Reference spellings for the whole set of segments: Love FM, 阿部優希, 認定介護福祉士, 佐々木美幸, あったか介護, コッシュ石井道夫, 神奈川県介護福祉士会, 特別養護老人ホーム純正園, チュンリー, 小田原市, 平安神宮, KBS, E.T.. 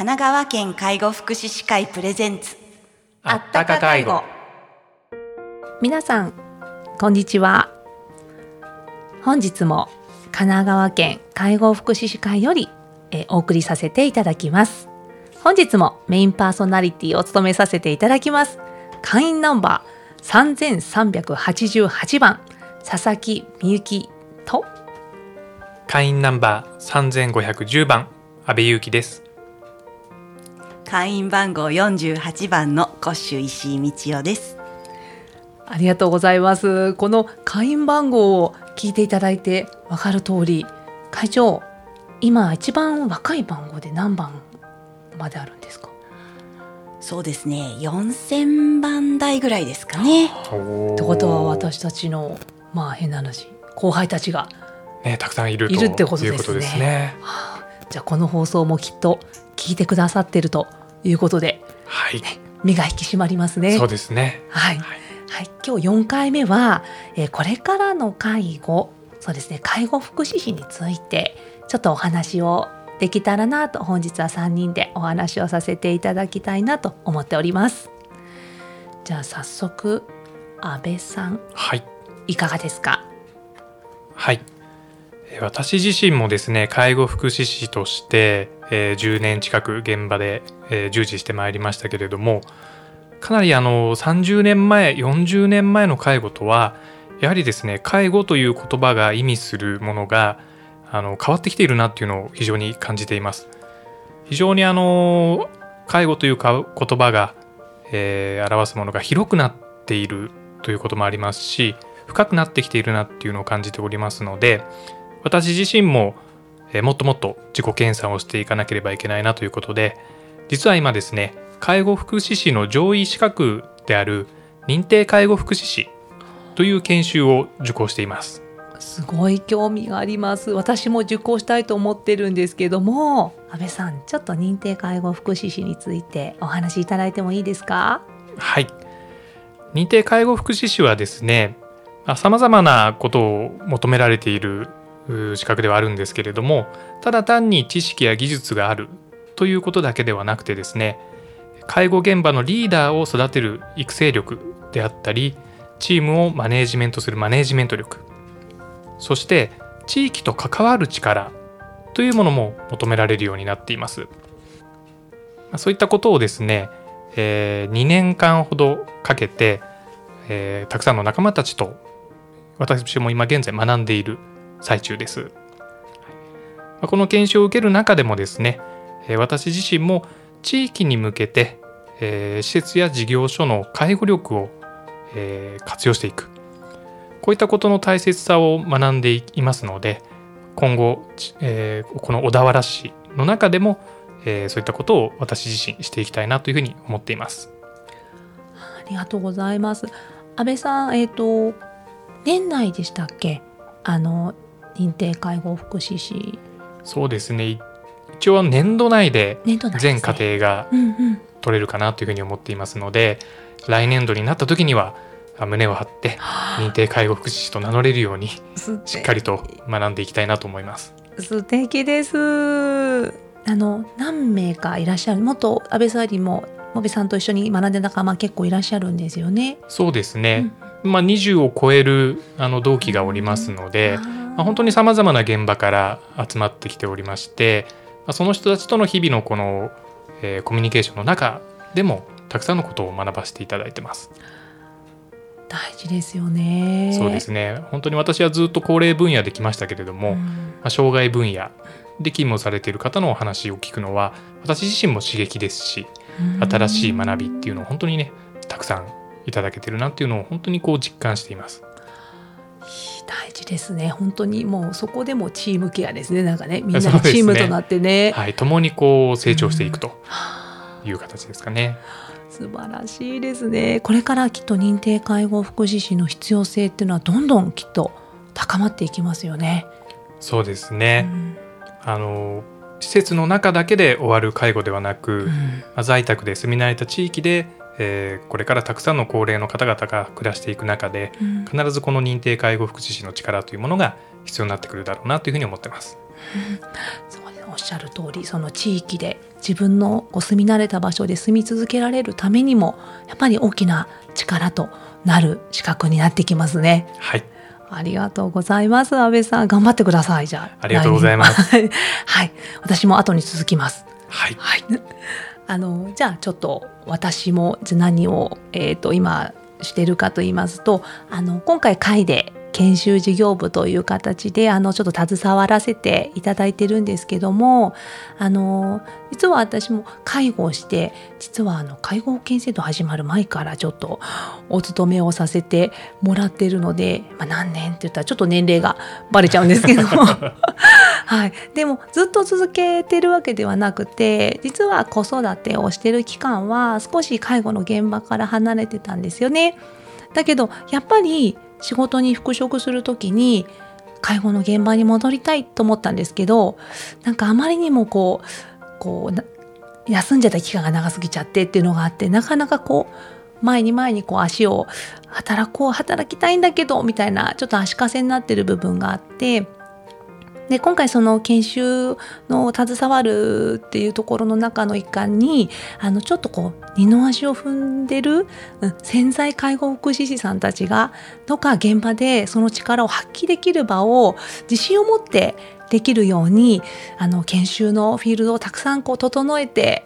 神奈川県介護福祉士会プレゼンツあったか介護。皆さんこんにちは。本日も神奈川県介護福祉士会よりお送りさせていただきます。本日もメインパーソナリティを務めさせていただきます会員ナンバー3388番佐々木美幸と会員ナンバー3510番阿部優希です。会員番号48番のコッシュ石井道夫です。ありがとうございます。この会員番号を聞いていただいて分かる通り、会長今一番若い番号で何番まであるんですか？そうですね、4000番台ぐらいですかね。ってことは私たちの変な話後輩たちが、ね、たくさんいるってことですね。いうことですね。はあ、じゃあこの放送もきっと聞いてくださっているということで、はいね、身が引き締まりますね。そうですね、はいはいはい、今日4回目は、これからの介護、そうですね、介護福祉士についてちょっとお話をできたらなと、本日は3人でお話をさせていただきたいなと思っております。じゃあ早速阿部さん、はい、いかがですか？はい、私自身もですね介護福祉士として、10年近く現場で、従事してまいりましたけれども、かなり30年前40年前の介護とはやはりですね介護という言葉が意味するものが変わってきているなっていうのを非常に感じています。非常に介護というか言葉が、表すものが広くなっているということもありますし、深くなってきているなっていうのを感じておりますので、私自身も、もっともっと自己検査をしていかなければいけないなということで、実は今ですね介護福祉士の上位資格である認定介護福祉士という研修を受講しています。すごい興味があります。私も受講したいと思ってるんですけども、阿部さんちょっと認定介護福祉士についてお話しいただいてもいいですか？はい、認定介護福祉士はですね、さまざまなことを求められている資格ではあるんですけれども、ただ単に知識や技術があるということだけではなくてですね、介護現場のリーダーを育てる育成力であったり、チームをマネージメントするマネージメント力、そして地域と関わる力というものも求められるようになっています。そういったことをですね、2年間ほどかけて、たくさんの仲間たちと私も今現在学んでいる最中です。この研修を受ける中でもですね、私自身も地域に向けて、施設や事業所の介護力を、活用していく、こういったことの大切さを学んでいますので、今後、この小田原市の中でも、そういったことを私自身していきたいなというふうに思っています。ありがとうございます。阿部さん、年内でしたっけ、認定介護福祉士。そうですね、一応年度内で全家庭が取れるかなというふうに思っていますので、来年度になった時には胸を張って認定介護福祉士と名乗れるようにしっかりと学んでいきたいなと思います。素敵です。何名かいらっしゃる、元安倍さんよりも茂部さんと一緒に学んで仲間結構いらっしゃるんですよね。そうですね、20を超える同期がおりますので、本当にさまざまな現場から集まってきておりまして、その人たちとの日々のこの、コミュニケーションの中でもたくさんのことを学ばせていただいてます。大事ですよね。そうですね、本当に私はずっと高齢分野で来ましたけれども、障害分野で勤務されている方のお話を聞くのは私自身も刺激ですし、新しい学びっていうのを本当にねたくさんいただけてるなっていうのを本当にこう実感しています。大事ですね。本当にもうそこでもチームケアですね。みんなでチームとなってね、はい、共にこう成長していくという形ですかね。素晴らしいですね。これからきっと認定介護福祉士の必要性っていうのはどんどんきっと高まっていきますよね。そうですね、施設の中だけで終わる介護ではなく、在宅で住み慣れた地域で、これからたくさんの高齢の方々が暮らしていく中で、必ずこの認定介護福祉士の力というものが必要になってくるだろうなというふうに思ってます、うん、そうですね、おっしゃる通り、その地域で自分の住み慣れた場所で住み続けられるためにもやっぱり大きな力となる資格になってきますね。はい、ありがとうございます。安倍さん頑張ってください。じゃあ、ありがとうございますはい、私も後に続きます。はい、はい、じゃあちょっと私も何を、今してるかと言いますと、今回会で研修事業部という形でちょっと携わらせていただいてるんですけども、実は私も介護をして、実は介護保険制度始まる前からちょっとお勤めをさせてもらってるので、まあ、何年って言ったらちょっと年齢がバレちゃうんですけどはい、でもずっと続けてるわけではなくて、実は子育てをしてる期間は少し介護の現場から離れてたんですよね。だけどやっぱり仕事に復職するときに介護の現場に戻りたいと思ったんですけど、なんかあまりにもこう休んじゃった期間が長すぎちゃってっていうのがあって、なかなかこう前にこう足を働きたいんだけどみたいな、ちょっと足かせになってる部分があって、で今回その研修の携わるっていうところの中の一環に、ちょっとこう二の足を踏んでる、潜在介護福祉士さんたちがとか現場でその力を発揮できる場を自信を持ってできるように、研修のフィールドをたくさんこう整えて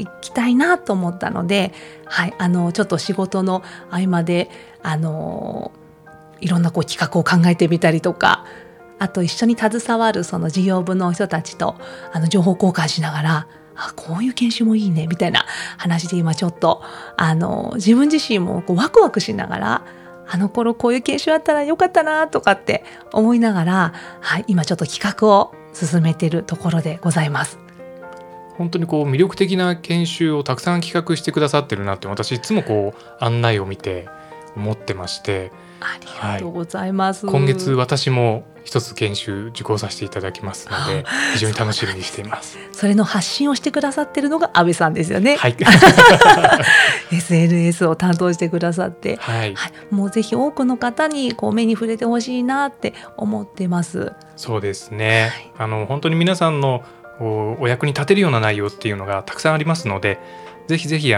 いきたいなと思ったので、はい、ちょっと仕事の合間でいろんなこう企画を考えてみたりとか、あと一緒に携わるその事業部の人たちと情報交換しながら、あ、こういう研修もいいねみたいな話で、今ちょっと自分自身もこうワクワクしながら、あの頃こういう研修あったらよかったなとかって思いながら、はい、今ちょっと企画を進めているところでございます。本当にこう魅力的な研修をたくさん企画してくださってるなって、私いつもこう案内を見て思ってまして、ありがとうございます、はい、今月私も一つ研修受講させていただきますので、非常に楽しみにしています。それの発信をしてくださってるのが安倍さんですよね。はいSNS を担当してくださって、はいはい、もうぜひ多くの方にこう目に触れてほしいなって思ってます。そうですね、はい、本当に皆さんのお役に立てるような内容っていうのがたくさんありますので、ぜひぜひ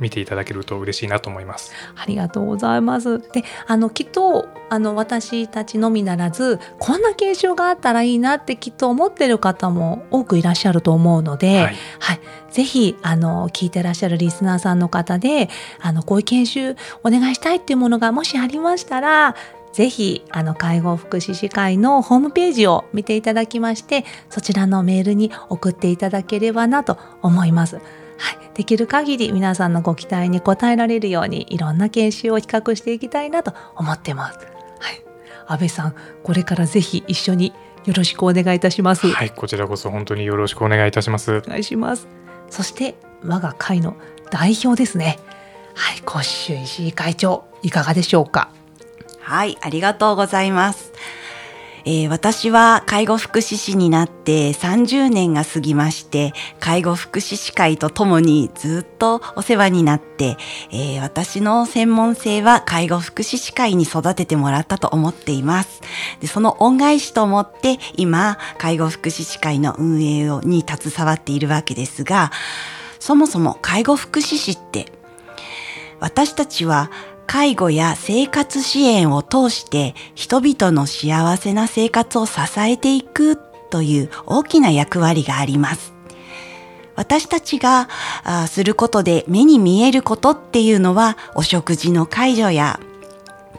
見ていただけると嬉しいなと思います。ありがとうございます。で、きっと私たちのみならず、こんな研修があったらいいなってきっと思ってる方も多くいらっしゃると思うので、はいはい、ぜひ聞いてらっしゃるリスナーさんの方で、こういう研修お願いしたいっていうものがもしありましたら、ぜひ介護福祉士会のホームページを見ていただきまして、そちらのメールに送っていただければなと思います。はい、できる限り皆さんのご期待に応えられるように、いろんな研修を企画していきたいなと思ってます。はい、安倍さん、これからぜひ一緒によろしくお願いいたします。はい、こちらこそ本当によろしくお願いいたします。お願いします。そして我が会の代表ですね。はい、コッシュ石井会長、いかがでしょうか。はい、ありがとうございます。私は介護福祉士になって30年が過ぎまして、介護福祉士会とともにずっとお世話になって、私の専門性は介護福祉士会に育ててもらったと思っています。で、その恩返しと思って今介護福祉士会の運営に携わっているわけですが、そもそも介護福祉士って、私たちは介護や生活支援を通して人々の幸せな生活を支えていくという大きな役割があります。私たちがすることで目に見えることっていうのは、お食事の介助や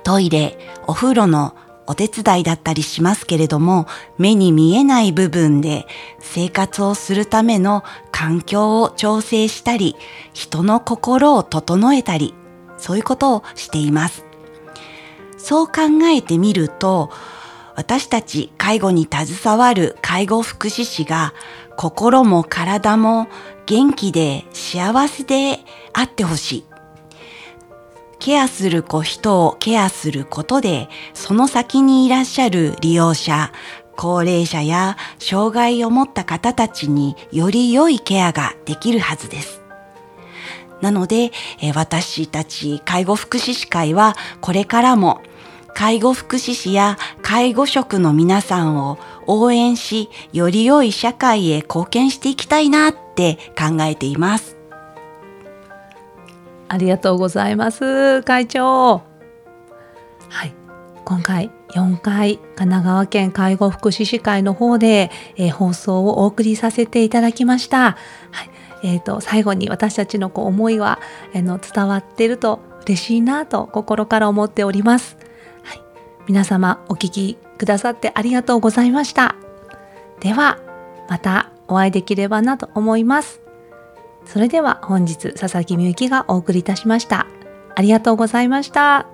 トイレ、お風呂のお手伝いだったりしますけれども、目に見えない部分で生活をするための環境を調整したり、人の心を整えたり、そういうことをしています。そう考えてみると、私たち介護に携わる介護福祉士が、心も体も元気で幸せであってほしい。ケアする人をケアすることで、その先にいらっしゃる利用者、高齢者や障害を持った方たちにより良いケアができるはずです。なので、私たち介護福祉士会はこれからも介護福祉士や介護職の皆さんを応援し、より良い社会へ貢献していきたいなって考えています。ありがとうございます、会長。はい、今回4回神奈川県介護福祉士会の方で、放送をお送りさせていただきました。はい、最後に私たちの思いは伝わっていると嬉しいなと心から思っております。はい、皆様お聞きくださってありがとうございました。ではまたお会いできればなと思います。それでは本日佐々木美幸がお送りいたしました。ありがとうございました。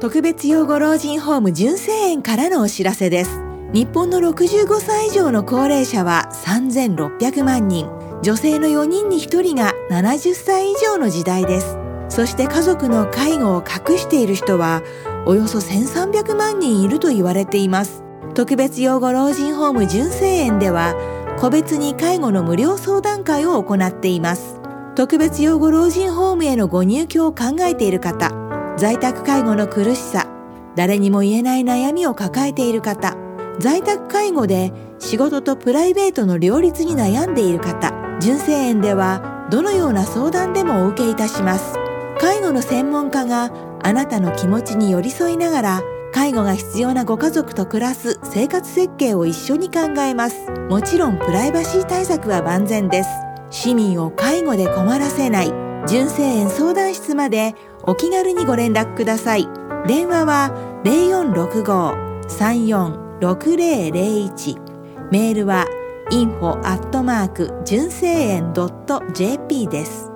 特別養護老人ホーム純正園からのお知らせです。日本の65歳以上の高齢者は3600万人、女性の4人に1人が70歳以上の時代です。そして家族の介護を隠している人はおよそ1300万人いると言われています。特別養護老人ホーム純正園では、個別に介護の無料相談会を行っています。特別養護老人ホームへのご入居を考えている方、在宅介護の苦しさ、誰にも言えない悩みを抱えている方、在宅介護で仕事とプライベートの両立に悩んでいる方、純正園ではどのような相談でもお受けいたします。介護の専門家があなたの気持ちに寄り添いながら、介護が必要なご家族と暮らす生活設計を一緒に考えます。もちろんプライバシー対策は万全です。市民を介護で困らせない、純正園相談室までお気軽にご連絡ください。電話は0465-346001、メールはinfo@純正園.jp です。